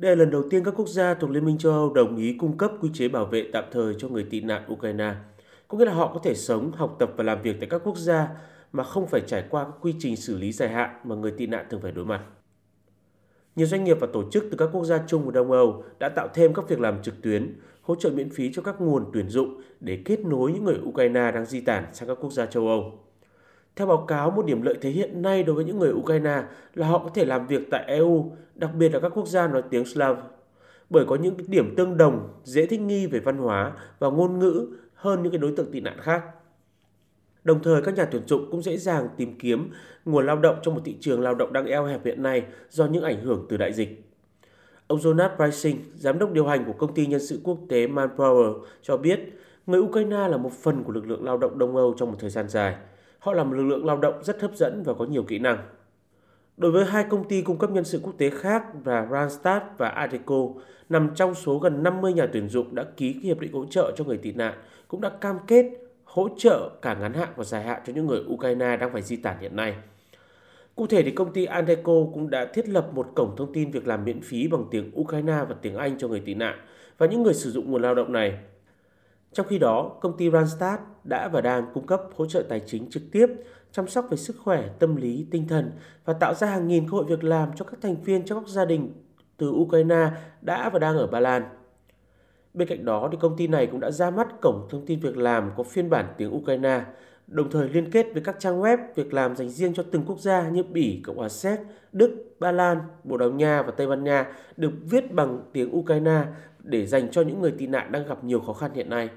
Đây là lần đầu tiên các quốc gia thuộc Liên minh châu Âu đồng ý cung cấp quy chế bảo vệ tạm thời cho người tị nạn Ukraine. Có nghĩa là họ có thể sống, học tập và làm việc tại các quốc gia mà không phải trải qua các quy trình xử lý dài hạn mà người tị nạn thường phải đối mặt. Nhiều doanh nghiệp và tổ chức từ các quốc gia Trung và Đông Âu đã tạo thêm các việc làm trực tuyến, hỗ trợ miễn phí cho các nguồn tuyển dụng để kết nối những người Ukraine đang di tản sang các quốc gia châu Âu. Theo báo cáo, một điểm lợi thế hiện nay đối với những người Ukraine là họ có thể làm việc tại EU, đặc biệt là các quốc gia nói tiếng Slav, bởi có những điểm tương đồng, dễ thích nghi về văn hóa và ngôn ngữ hơn những đối tượng tị nạn khác. Đồng thời, các nhà tuyển dụng cũng dễ dàng tìm kiếm nguồn lao động trong một thị trường lao động đang eo hẹp hiện nay do những ảnh hưởng từ đại dịch. Ông Jonas Prising, giám đốc điều hành của công ty nhân sự quốc tế Manpower, cho biết người Ukraine là một phần của lực lượng lao động Đông Âu trong một thời gian dài. Họ là một lực lượng lao động rất hấp dẫn và có nhiều kỹ năng. Đối với hai công ty cung cấp nhân sự quốc tế khác là Randstad và Adecco, nằm trong số gần 50 nhà tuyển dụng đã ký hiệp định hỗ trợ cho người tị nạn, cũng đã cam kết hỗ trợ cả ngắn hạn và dài hạn cho những người Ukraine đang phải di tản hiện nay. Cụ thể thì công ty Adecco cũng đã thiết lập một cổng thông tin việc làm miễn phí bằng tiếng Ukraine và tiếng Anh cho người tị nạn và những người sử dụng nguồn lao động này. Trong khi đó, công ty Randstad đã và đang cung cấp hỗ trợ tài chính trực tiếp, chăm sóc về sức khỏe, tâm lý, tinh thần và tạo ra hàng nghìn cơ hội việc làm cho các thành viên trong các gia đình từ Ukraine đã và đang ở Ba Lan. Bên cạnh đó, thì công ty này cũng đã ra mắt cổng thông tin việc làm có phiên bản tiếng Ukraine, đồng thời liên kết với các trang web việc làm dành riêng cho từng quốc gia như Bỉ, Cộng hòa Séc, Đức, Ba Lan, Bồ Đào Nha và Tây Ban Nha được viết bằng tiếng Ukraine để dành cho những người tị nạn đang gặp nhiều khó khăn hiện nay.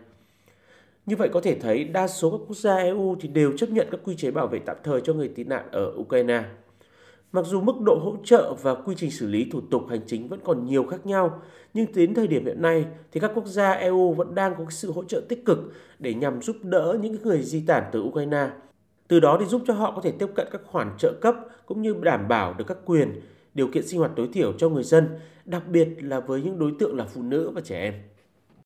Như vậy có thể thấy đa số các quốc gia EU thì đều chấp nhận các quy chế bảo vệ tạm thời cho người tị nạn ở Ukraine. Mặc dù mức độ hỗ trợ và quy trình xử lý thủ tục hành chính vẫn còn nhiều khác nhau, nhưng đến thời điểm hiện nay thì các quốc gia EU vẫn đang có sự hỗ trợ tích cực để nhằm giúp đỡ những người di tản từ Ukraine. Từ đó thì giúp cho họ có thể tiếp cận các khoản trợ cấp cũng như đảm bảo được các quyền, điều kiện sinh hoạt tối thiểu cho người dân, đặc biệt là với những đối tượng là phụ nữ và trẻ em.